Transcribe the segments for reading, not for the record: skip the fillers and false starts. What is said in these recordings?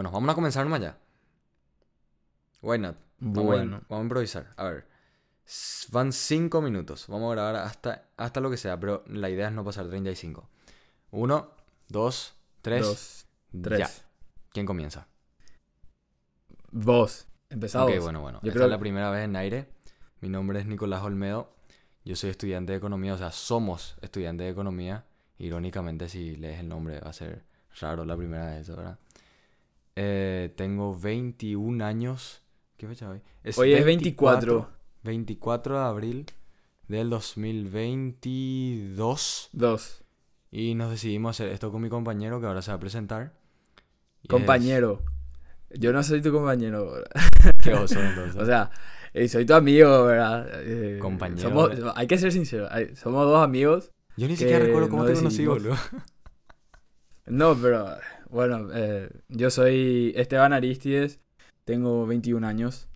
Bueno, vamos a comenzar nomás ya. Why not? Bueno. Vamos a improvisar. A ver. Van 5 minutos. Vamos a grabar hasta lo que sea, pero la idea es no pasar 35. 1, 2, 3. Ya. ¿Quién comienza? Vos. Empezamos. Ok, bueno. Esta es la primera vez en aire. Mi nombre es Nicolás Olmedo. Yo soy estudiante de economía, o sea, somos estudiantes de economía. Irónicamente, si lees el nombre va a ser raro la primera vez, ¿verdad? Tengo 21 años. ¿Qué fecha hoy? Hoy es 24. 24 de abril del 2022. Y nos decidimos hacer esto con mi compañero que ahora se va a presentar. Compañero. Yo no soy tu compañero. ¿Qué vos sos entonces? O sea, soy tu amigo, ¿verdad? Compañero. Hay que ser sincero. Somos dos amigos. Yo ni siquiera recuerdo cómo te conocí, boludo. No, pero bueno, yo soy Esteban Aristides. Tengo 21 años.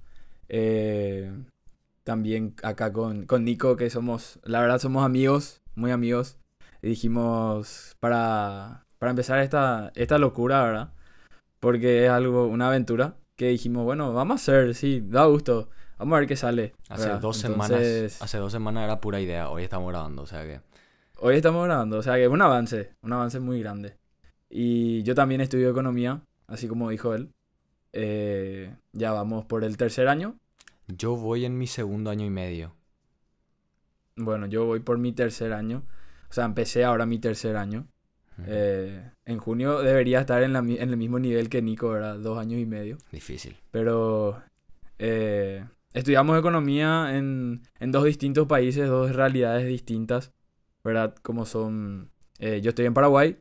También acá con Nico, que somos amigos, muy amigos. Y dijimos, para empezar esta locura, ¿verdad? Porque es una aventura que dijimos, bueno, vamos a hacer, sí, da gusto. Vamos a ver qué sale. Hace 2 semanas era pura idea, hoy estamos grabando, o sea que es un avance muy grande. Y yo también estudio economía, así como dijo él. Ya vamos por el tercer año. Yo voy en mi segundo año y medio. Bueno, yo voy por mi tercer año. O sea, empecé ahora mi tercer año. Uh-huh. En junio debería estar en el mismo nivel que Nico, ¿verdad? 2 años y medio. Difícil. Pero estudiamos economía en 2 distintos países, 2 realidades distintas, ¿verdad? Como son... yo estoy en Paraguay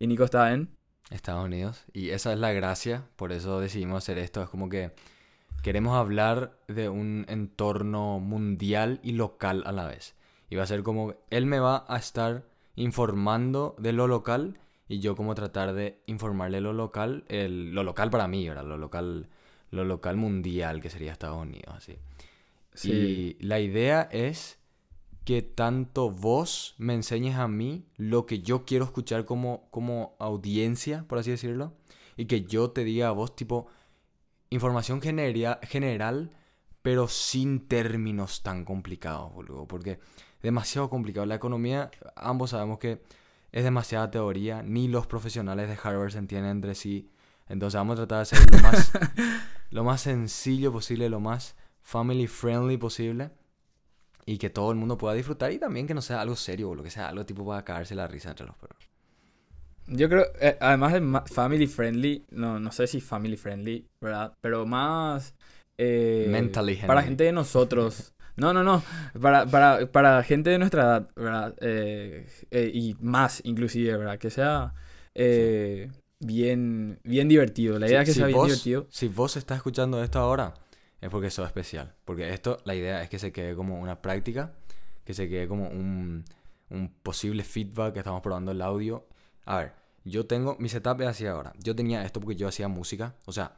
y Nico está en... Estados Unidos. Y esa es la gracia, por eso decidimos hacer esto. Es como que... Queremos hablar de un entorno mundial y local a la vez. Y va a ser como... Él me va a estar informando de lo local y yo como tratar de informarle lo local. Lo local para mí, ¿verdad? Lo local mundial, que sería Estados Unidos, así. Sí. Y la idea es que tanto vos me enseñes a mí lo que yo quiero escuchar como audiencia, por así decirlo. Y que yo te diga a vos, tipo... Información general, pero sin términos tan complicados, boludo. Porque demasiado complicado. La economía, ambos sabemos que es demasiada teoría. Ni los profesionales de Harvard se entienden entre sí. Entonces vamos a tratar de hacer lo más sencillo posible, lo más family friendly posible. Y que todo el mundo pueda disfrutar. Y también que no sea algo serio, boludo. Que sea algo tipo para cagarse la risa entre los perros. Yo creo, además de family friendly, no sé si family friendly, ¿verdad? Pero más... mentally friendly. Para gente de nosotros. No. Para gente de nuestra edad, ¿verdad? Y más, inclusive, ¿verdad? Que sea bien divertido. La idea es que sea bien divertido. Si vos estás escuchando esto ahora, es porque sos especial. Porque esto, la idea es que se quede como una práctica, que se quede como un posible feedback, que estamos probando el audio. A ver, yo tengo... Mi setup es así ahora. Yo tenía esto porque yo hacía música. O sea,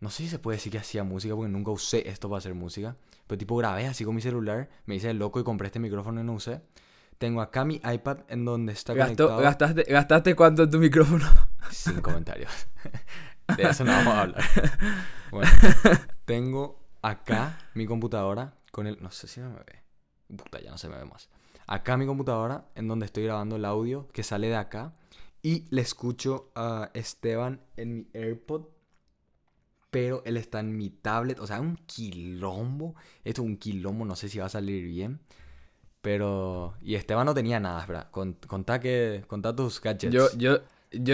no sé si se puede decir que hacía música porque nunca usé esto para hacer música. Pero tipo grabé así con mi celular. Me hice el loco y compré este micrófono y no usé. Tengo acá mi iPad en donde está conectado. ¿Gastaste cuánto en tu micrófono? Sin comentarios. De eso no vamos a hablar. Bueno, tengo acá mi computadora con el... No sé si no me ve. Puta, ya no se me ve más. Acá mi computadora, en donde estoy grabando el audio que sale de acá. Y le escucho a Esteban en mi AirPod. Pero él está en mi tablet. O sea, un quilombo. Esto es un quilombo, no sé si va a salir bien. Pero... Y Esteban no tenía nada, espera. Contá tus gadgets. Yo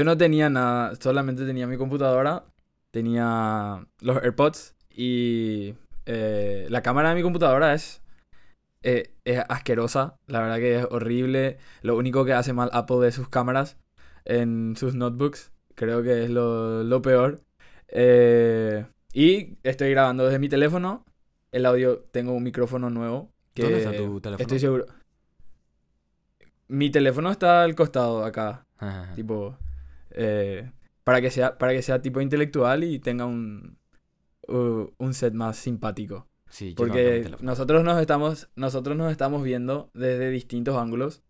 no tenía nada. Solamente tenía mi computadora. Tenía los AirPods. Y la cámara de mi computadora es asquerosa, la verdad que es horrible. Lo único que hace mal Apple es sus cámaras en sus notebooks. Creo que es lo peor. Y estoy grabando desde mi teléfono. El audio, tengo un micrófono nuevo. Que ¿dónde está tu teléfono? Estoy seguro. Mi teléfono está al costado acá. Ajá. Tipo, para que sea tipo intelectual y tenga un set más simpático. Sí, porque nosotros nos estamos viendo desde distintos ángulos,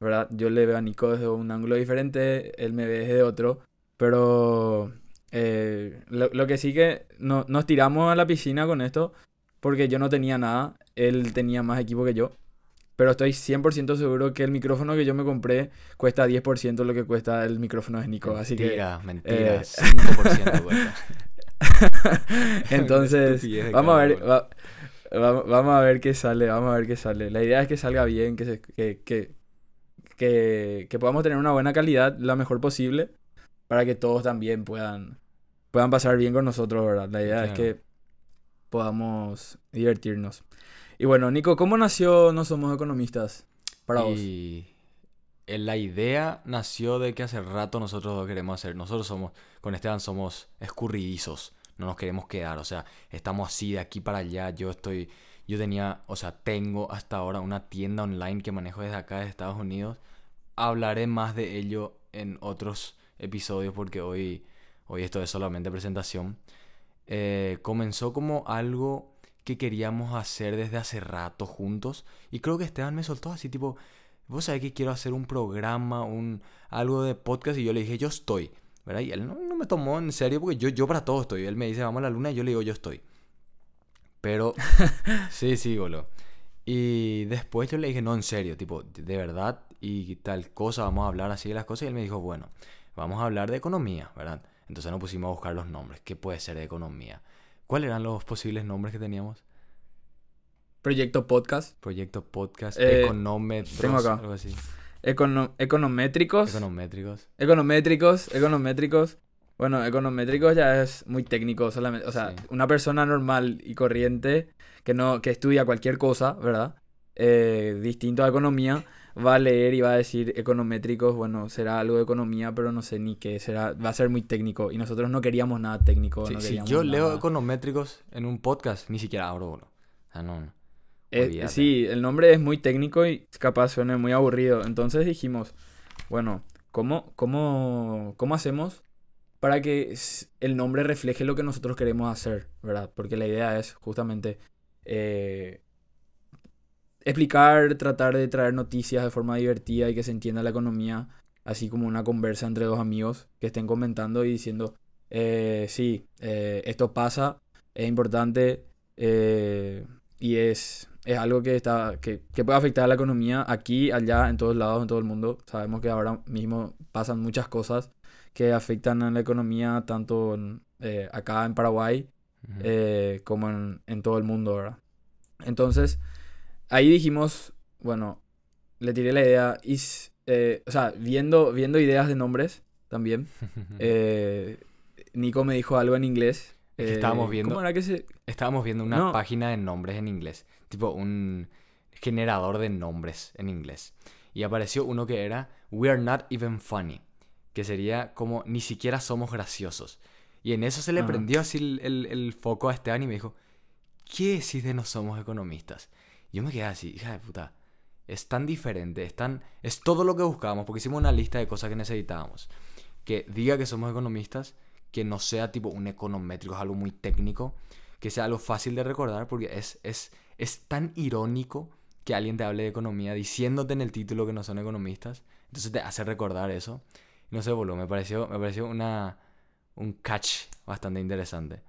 ¿verdad? Yo le veo a Nico desde un ángulo diferente, él me ve desde otro, pero Lo que sí que nos tiramos a la piscina con esto, porque yo no tenía nada, él tenía más equipo que yo, pero estoy 100% seguro que el micrófono que yo me compré cuesta 10% lo que cuesta el micrófono de Nico. Mentira, así que, 5% cuesta. Entonces, vamos a ver qué sale. La idea es que salga bien, que podamos tener una buena calidad, la mejor posible, para que todos también puedan pasar bien con nosotros, ¿verdad? La idea es que podamos divertirnos. Y bueno, Nico, ¿cómo nació No Somos Economistas para vos? La idea nació de que hace rato nosotros lo queremos hacer. Nosotros con Esteban somos escurridizos, no nos queremos quedar, o sea, estamos así de aquí para allá. Tengo hasta ahora una tienda online que manejo desde acá de Estados Unidos. Hablaré más de ello en otros episodios porque hoy esto es solamente presentación. Comenzó como algo que queríamos hacer desde hace rato juntos y creo que Esteban me soltó así tipo, vos sabés que quiero hacer un programa, algo de podcast, y yo le dije, yo estoy, ¿verdad? Y él no me tomó en serio porque yo para todo estoy. Él me dice, vamos a la luna, y yo le digo, yo estoy. Pero sí, boludo. Y después yo le dije, no, en serio, tipo, de verdad, y tal cosa, vamos a hablar así de las cosas, y él me dijo, bueno, vamos a hablar de economía, ¿verdad? Entonces nos pusimos a buscar los nombres. ¿Qué puede ser de economía? ¿Cuáles eran los posibles nombres que teníamos? Proyecto Podcast, econométricos, algo así. Econométricos. Bueno, econométricos ya es muy técnico solamente. O sea, sí. Una persona normal y corriente que estudia cualquier cosa, ¿verdad? Distinto a economía, va a leer y va a decir econométricos, bueno, será algo de economía, pero no sé ni qué será, va a ser muy técnico y nosotros no queríamos nada técnico. Sí, no queríamos si yo nada. Leo econométricos en un podcast, ni siquiera abro uno. O sea, no. Sí, el nombre es muy técnico y capaz suene muy aburrido. Entonces dijimos, bueno, ¿cómo hacemos para que el nombre refleje lo que nosotros queremos hacer, ¿verdad? Porque la idea es justamente explicar, tratar de traer noticias de forma divertida y que se entienda la economía, así como una conversa entre dos amigos que estén comentando y diciendo, esto pasa, es importante, y es algo que puede afectar a la economía aquí, allá, en todos lados, en todo el mundo. Sabemos que ahora mismo pasan muchas cosas que afectan a la economía tanto acá en Paraguay como en todo el mundo, ¿verdad? Entonces, ahí dijimos, bueno, le tiré la idea, viendo ideas de nombres también, Nico me dijo algo en inglés. Estábamos viendo una página de nombres en inglés, tipo un generador de nombres en inglés. Y apareció uno que era We Are Not Even Funny, que sería como ni siquiera somos graciosos. Y en eso se le prendió así el foco a Esteban y me dijo, ¿qué decís de No Somos Economistas? Y yo me quedé así, hija de puta, es tan diferente, es todo lo que buscábamos, porque hicimos una lista de cosas que necesitábamos. Que diga que somos economistas, que no sea tipo un econométrico, es algo muy técnico, que sea algo fácil de recordar, porque es tan irónico que alguien te hable de economía diciéndote en el título que no son economistas, entonces te hace recordar eso. No sé, boludo, me pareció un catch bastante interesante.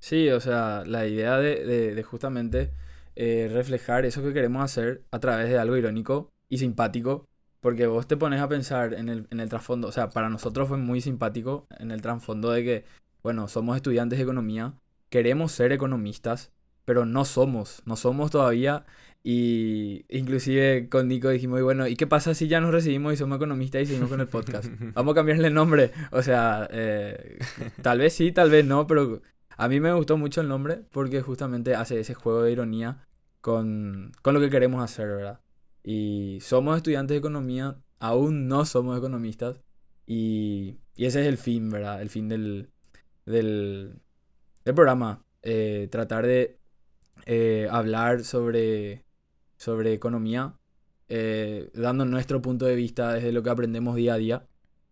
Sí, o sea, la idea de justamente reflejar eso que queremos hacer a través de algo irónico y simpático, porque vos te pones a pensar en el trasfondo, o sea, para nosotros fue muy simpático en el trasfondo de que, bueno, somos estudiantes de economía, queremos ser economistas, pero no somos todavía, y inclusive con Nico dijimos, y bueno, ¿y qué pasa si ya nos recibimos y somos economistas y seguimos con el podcast? Vamos a cambiarle el nombre, o sea, tal vez sí, tal vez no, pero a mí me gustó mucho el nombre porque justamente hace ese juego de ironía con lo que queremos hacer, ¿verdad? Y somos estudiantes de economía, aún no somos economistas, y ese es el fin, ¿verdad? El fin del programa, tratar de hablar sobre economía, dando nuestro punto de vista desde lo que aprendemos día a día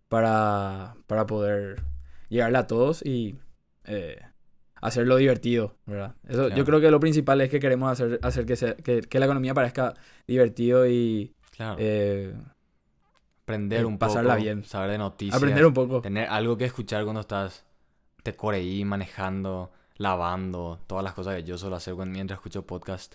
para poder llegarle a todos y hacerlo divertido, ¿verdad? Eso, claro. Yo creo que lo principal es que queremos hacer que la economía parezca divertido y claro. aprender un poco. Pasarla bien. Saber de noticias. Aprender un poco. Tener algo que escuchar cuando estás te coreí, manejando, lavando, todas las cosas que yo suelo hacer mientras escucho podcast.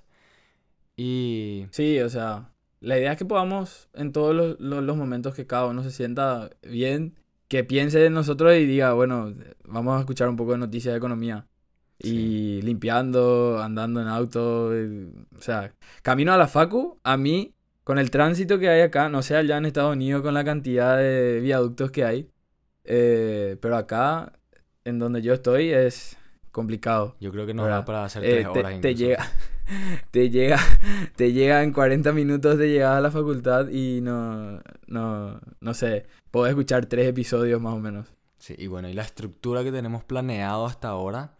Y... sí, o sea, la idea es que podamos en todos los momentos que cada uno se sienta bien, que piense en nosotros y diga, bueno, vamos a escuchar un poco de noticias de economía. Sí. Y limpiando, andando en auto, o sea, camino a la facu, a mí, con el tránsito que hay acá, no sé allá en Estados Unidos con la cantidad de viaductos que hay, pero acá, en donde yo estoy, es complicado. Yo creo que nos da para hacer 3 horas incluso. Te llega en 40 minutos de llegar a la facultad y no sé, puedo escuchar 3 episodios más o menos. Sí, y bueno, y la estructura que tenemos planeado hasta ahora,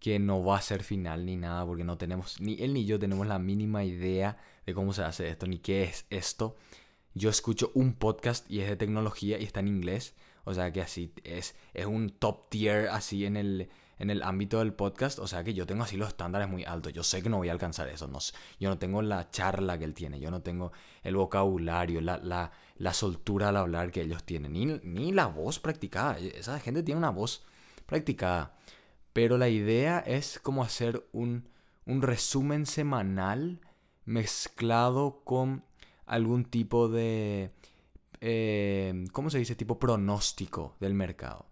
que no va a ser final ni nada, porque no tenemos, ni él ni yo tenemos la mínima idea de cómo se hace esto, ni qué es esto. Yo escucho un podcast y es de tecnología y está en inglés, o sea que así es un top tier así en el ámbito del podcast, o sea que yo tengo así los estándares muy altos, yo sé que no voy a alcanzar eso, no, yo no tengo la charla que él tiene, yo no tengo el vocabulario, la soltura al hablar que ellos tienen, ni la voz practicada, esa gente tiene una voz practicada. Pero la idea es como hacer un resumen semanal mezclado con algún tipo de, ¿cómo se dice? Tipo pronóstico del mercado.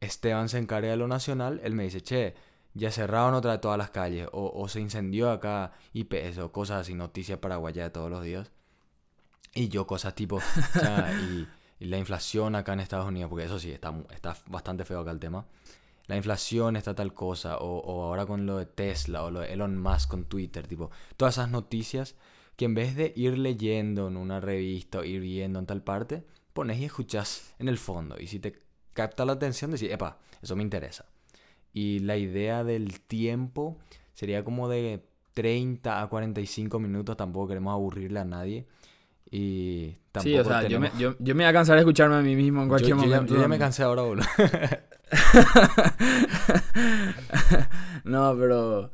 Esteban se encarga de lo nacional, él me dice, che, ya cerraron otra de todas las calles, o se incendió acá YPS, o cosas así, noticias paraguayas de todos los días. Y yo cosas tipo, o sea, y la inflación acá en Estados Unidos, porque eso sí, está bastante feo acá el tema. La inflación está tal cosa, o ahora con lo de Tesla, o lo de Elon Musk con Twitter, tipo, todas esas noticias que en vez de ir leyendo en una revista o ir viendo en tal parte, pones y escuchas en el fondo. Y si te capta la atención, decís, epa, eso me interesa. Y la idea del tiempo sería como de 30 a 45 minutos, tampoco queremos aburrirle a nadie. Y tampoco sí, o sea, tenemos... yo me voy a cansar de escucharme a mí mismo en cualquier momento. Yo ya me cansé ahora, boludo. No, pero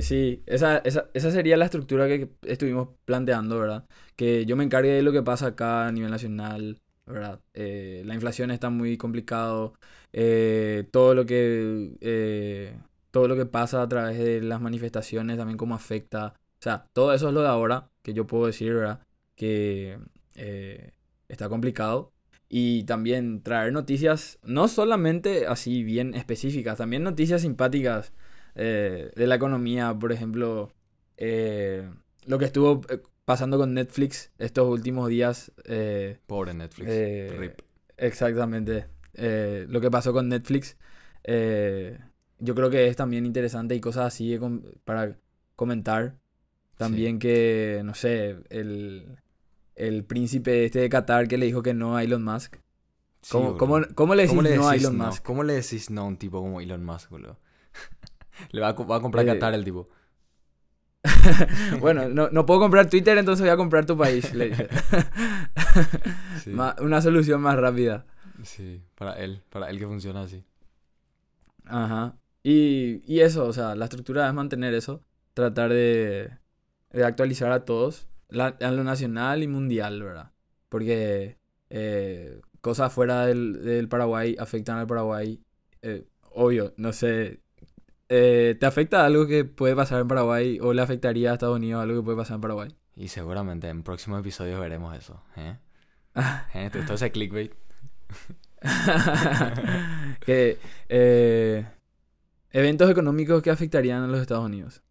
sí, esa sería la estructura que estuvimos planteando, ¿verdad? Que yo me encargue de lo que pasa acá a nivel nacional, ¿verdad? La inflación está muy complicado, todo lo que pasa a través de las manifestaciones también cómo afecta, o sea, todo eso es lo de ahora que yo puedo decir, ¿verdad? Que está complicado. Y también traer noticias, no solamente así bien específicas, también noticias simpáticas de la economía. Por ejemplo, lo que estuvo pasando con Netflix estos últimos días. Pobre Netflix. RIP. Exactamente. Lo que pasó con Netflix, yo creo que es también interesante y cosas así para comentar. También sí. Que, no sé, el príncipe este de Qatar que le dijo que no a Elon Musk. ¿Cómo, sí, ¿cómo le decís no a Elon Musk? ¿Cómo le decís no a un tipo como Elon Musk, boludo? Le va a comprar Qatar el tipo. Bueno, no puedo comprar Twitter, entonces voy a comprar tu país. Le dije. Sí. Una solución más rápida. Sí, para él que funciona así. Ajá. Y eso, o sea, la estructura es mantener eso. Tratar de actualizar a todos. A lo nacional y mundial, ¿verdad? Porque cosas fuera del Paraguay afectan al Paraguay. Obvio, no sé. ¿Te afecta algo que puede pasar en Paraguay o le afectaría a Estados Unidos algo que puede pasar en Paraguay? Y seguramente en próximos episodios veremos eso. Todo ese clickbait. Que... eventos económicos que afectarían a los Estados Unidos.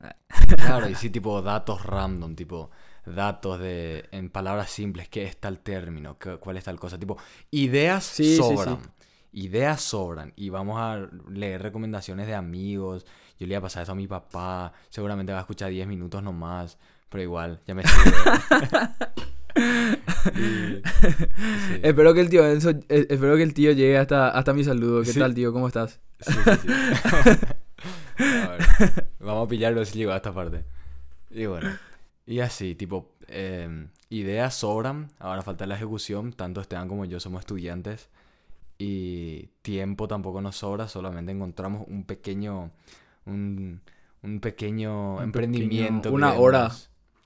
Claro, y sí, tipo datos random, tipo datos de en palabras simples, qué es tal término, cuál es tal cosa, tipo ideas sí, sobran. Sí, sí. Ideas sobran y vamos a leer recomendaciones de amigos. Yo le voy a pasar eso a mi papá, seguramente va a escuchar 10 minutos nomás, pero igual, ya me sirve. Sí. Sí. Espero que el tío Enzo, espero que el tío llegue hasta mi saludo. ¿Qué sí. tal, tío? ¿Cómo estás? Sí. A ver, vamos a pillarlo si llego a esta parte. Y bueno, y así, tipo, ideas sobran. Ahora falta la ejecución. Tanto Esteban como yo somos estudiantes. Y tiempo tampoco nos sobra. Solamente encontramos un pequeño emprendimiento. Una hora.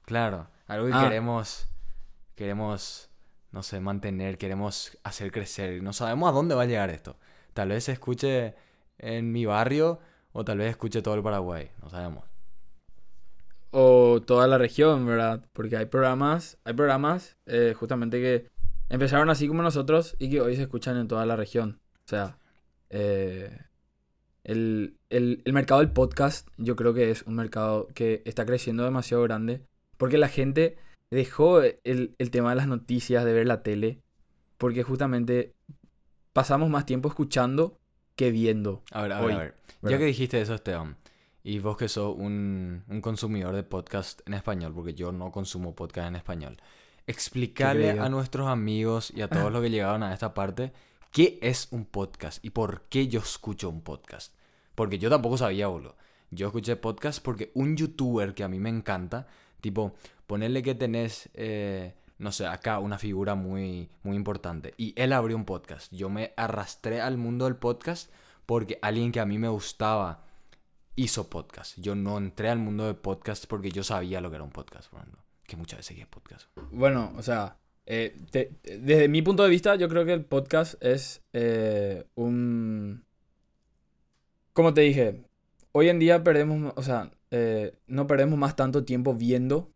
Claro, algo que queremos no sé, mantener, queremos hacer crecer. No sabemos a dónde va a llegar esto. Tal vez se escuche en mi barrio o tal vez escuche todo el Paraguay, no sabemos. O toda la región, ¿verdad? Porque hay programas justamente que empezaron así como nosotros y que hoy se escuchan en toda la región. O sea, el mercado del podcast yo creo que es un mercado que está creciendo demasiado grande porque la gente dejó el tema de las noticias, de ver la tele, porque justamente pasamos más tiempo escuchando que viendo. A ver. Ya que dijiste eso, Esteban, y vos que sos un consumidor de podcast en español, porque yo no consumo podcast en español, explicarle a nuestros amigos y a todos los que llegaron a esta parte qué es un podcast y por qué yo escucho un podcast. Porque yo tampoco sabía, boludo. Yo escuché podcast porque un youtuber que a mí me encanta, tipo, ponerle que tenés, no sé, acá una figura muy, muy importante, y él abrió un podcast. Yo me arrastré al mundo del podcast porque alguien que a mí me gustaba hizo podcast. Yo no entré al mundo de podcast porque yo sabía lo que era un podcast, por ejemplo. Que muchas veces es podcast. Bueno, o sea, desde mi punto de vista, yo creo que el podcast es un... Como te dije, hoy en día perdemos, o sea, no perdemos más tanto tiempo viendo,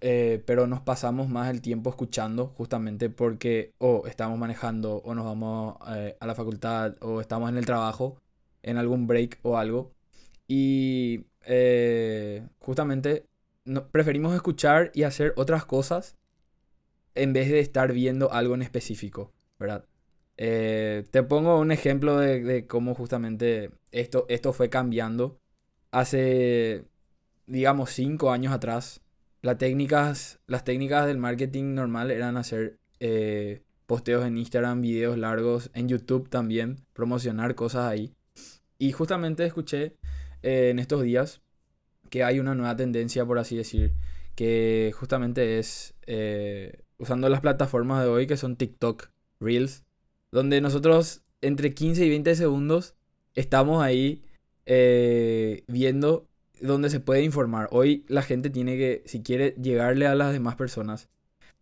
pero nos pasamos más el tiempo escuchando, justamente porque o estamos manejando, o nos vamos a la facultad, o estamos en el trabajo, en algún break o algo. Y justamente preferimos escuchar y hacer otras cosas en vez de estar viendo algo en específico, ¿verdad? Te pongo un ejemplo de cómo justamente esto fue cambiando. Hace, digamos, 5 años atrás, las técnicas del marketing normal eran hacer posteos en Instagram, videos largos, en YouTube también, promocionar cosas ahí. Y justamente escuché en estos días que hay una nueva tendencia, por así decir, que justamente es usando las plataformas de hoy, que son TikTok, Reels, donde nosotros entre 15 y 20 segundos estamos ahí viendo donde se puede informar. Hoy la gente tiene que, si quiere llegarle a las demás personas,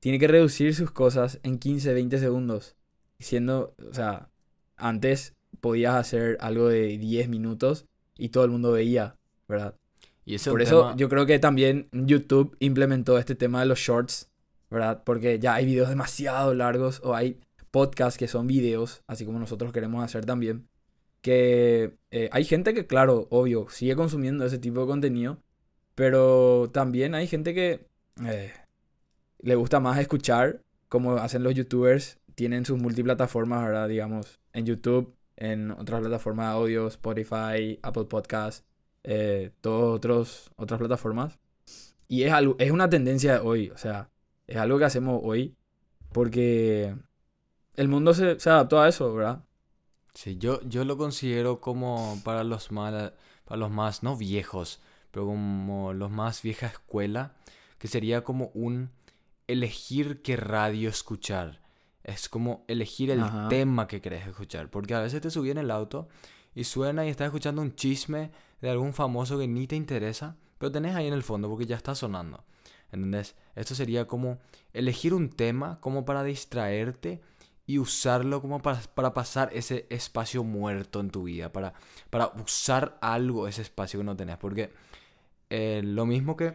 tiene que reducir sus cosas en 15, 20 segundos. Siendo, o sea, antes podías hacer algo de 10 minutos y todo el mundo veía, ¿verdad? Y por eso yo creo que también YouTube implementó este tema de los shorts, ¿verdad? Porque ya hay videos demasiado largos o hay podcasts que son videos, así como nosotros queremos hacer también. Que hay gente que, claro, obvio, sigue consumiendo ese tipo de contenido, pero también hay gente que le gusta más escuchar, como hacen los youtubers, tienen sus multiplataformas, ¿verdad? Digamos, en YouTube, en otras plataformas de audio, Spotify, Apple Podcasts, otras plataformas. Y es una tendencia de hoy, o sea, es algo que hacemos hoy porque el mundo se adaptó a eso, ¿verdad? Sí, yo lo considero como para los más, no viejos, pero como los más vieja escuela, que sería como un elegir qué radio escuchar. Es como elegir el tema que querés escuchar, porque a veces te subí en el auto y suena y estás escuchando un chisme de algún famoso que ni te interesa, pero tenés ahí en el fondo porque ya está sonando. Entonces, esto sería como elegir un tema como para distraerte y usarlo como para pasar ese espacio muerto en tu vida, para usar algo ese espacio que no tenés. Porque no es lo mismo que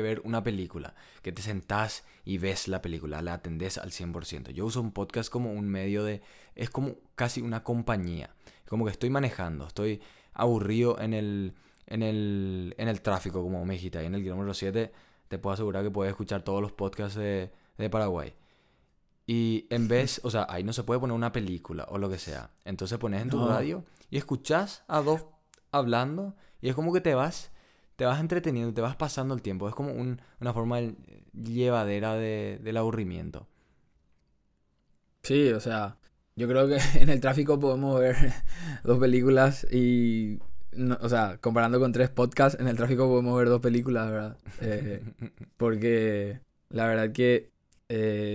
ver una película, que te sentás y ves la película, la atendés al 100%. Yo uso un podcast como un medio es como casi una compañía. Como que estoy manejando, estoy aburrido en el tráfico, como me dijiste, ahí en el kilómetro 7, te puedo asegurar que puedes escuchar todos los podcasts de Paraguay. Y en vez, o sea, ahí no se puede poner una película o lo que sea. Entonces pones en tu radio y escuchás a dos hablando y es como que te vas entreteniendo, te vas pasando el tiempo. Es como una forma llevadera del aburrimiento. Sí, o sea, yo creo que en el tráfico podemos ver 2 películas y... No, o sea, comparando con 3 podcasts, en el tráfico podemos ver 2 películas, ¿verdad? Porque la verdad que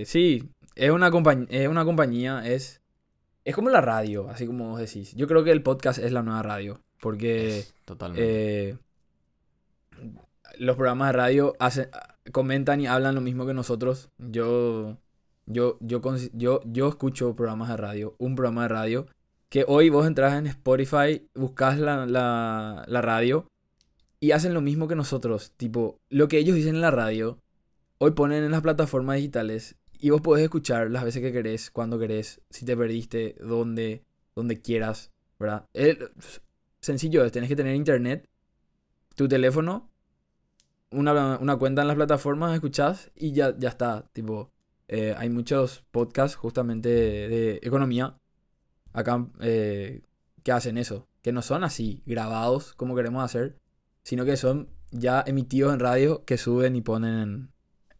sí, es una compañía, es como la radio, así como vos decís. Yo creo que el podcast es la nueva radio, porque totalmente. Los programas de radio comentan y hablan lo mismo que nosotros. Yo escucho programas de radio, un programa de radio, que hoy vos entras en Spotify, buscas la radio y hacen lo mismo que nosotros. Tipo, lo que ellos dicen en la radio, hoy ponen en las plataformas digitales y vos podés escuchar las veces que querés, cuando querés, si te perdiste, donde quieras, ¿verdad? Sencillo es, tenés que tener internet, tu teléfono, una cuenta en las plataformas, escuchás y ya está. Tipo, hay muchos podcasts justamente de economía acá que hacen eso, que no son así grabados como queremos hacer, sino que son ya emitidos en radio que suben y ponen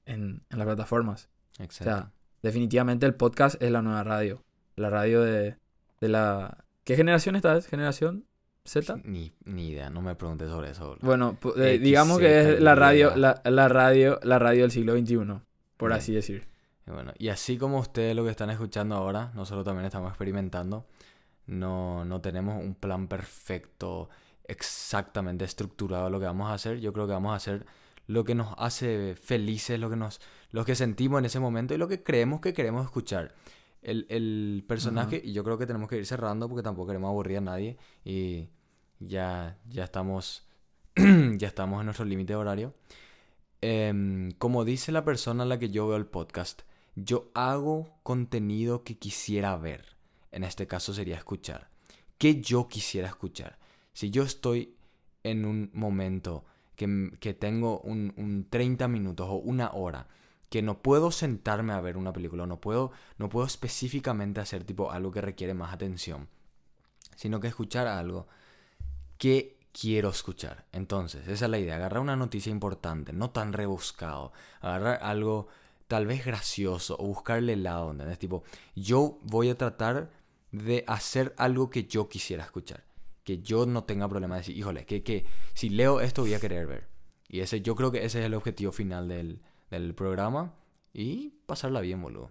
en las plataformas. Exacto. O sea, definitivamente el podcast es la nueva radio. La radio de la... ¿Qué generación esta es? ¿Generación Z? Ni idea, no me preguntes sobre eso. Bueno, digamos que es la radio del siglo XXI, por así decir. Y bueno, y así como ustedes lo que están escuchando ahora, nosotros también estamos experimentando. No tenemos un plan perfecto, exactamente estructurado de lo que vamos a hacer. Yo creo que vamos a hacer lo que nos hace felices, lo que sentimos en ese momento y lo que creemos que queremos escuchar. El personaje, y yo creo que tenemos que ir cerrando porque tampoco queremos aburrir a nadie y ya estamos ya estamos en nuestro límite horario. Como dice la persona a la que yo veo el podcast, yo hago contenido que quisiera ver. En este caso sería escuchar. ¿Qué yo quisiera escuchar? Si yo estoy en un momento que tengo un 30 minutos o una hora que no puedo sentarme a ver una película, no puedo específicamente hacer tipo algo que requiere más atención, sino que escuchar algo que quiero escuchar. Entonces, esa es la idea, agarrar una noticia importante, no tan rebuscado, agarrar algo tal vez gracioso o buscarle el lado, ¿entendés? Tipo, yo voy a tratar de hacer algo que yo quisiera escuchar, que yo no tenga problema de decir, híjole, que si leo esto voy a querer ver. Y ese, yo creo que ese es el objetivo final del programa y pasarla bien, boludo.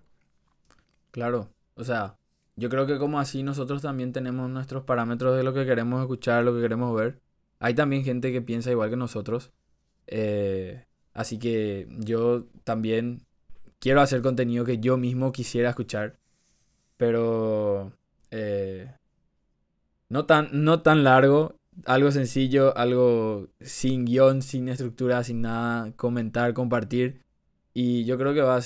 Claro, o sea, yo creo que como así nosotros también tenemos nuestros parámetros de lo que queremos escuchar, lo que queremos ver. Hay también gente que piensa igual que nosotros, así que yo también quiero hacer contenido que yo mismo quisiera escuchar, pero no tan largo. Algo sencillo, algo sin guión, sin estructura, sin nada, comentar, compartir. Y yo creo que va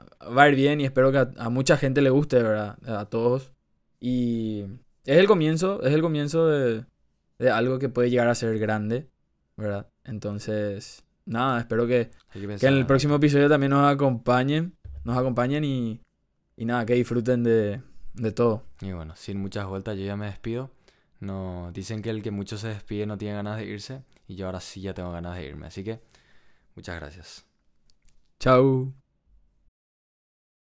a ir bien y espero que a mucha gente le guste, ¿verdad? A todos. Y es el comienzo de algo que puede llegar a ser grande, ¿verdad? Entonces, nada, espero que en el próximo episodio también nos acompañen y nada, que disfruten de todo. Y bueno, sin muchas vueltas, yo ya me despido. No, dicen que el que mucho se despide no tiene ganas de irse, y yo ahora sí ya tengo ganas de irme, así que muchas gracias. Chau.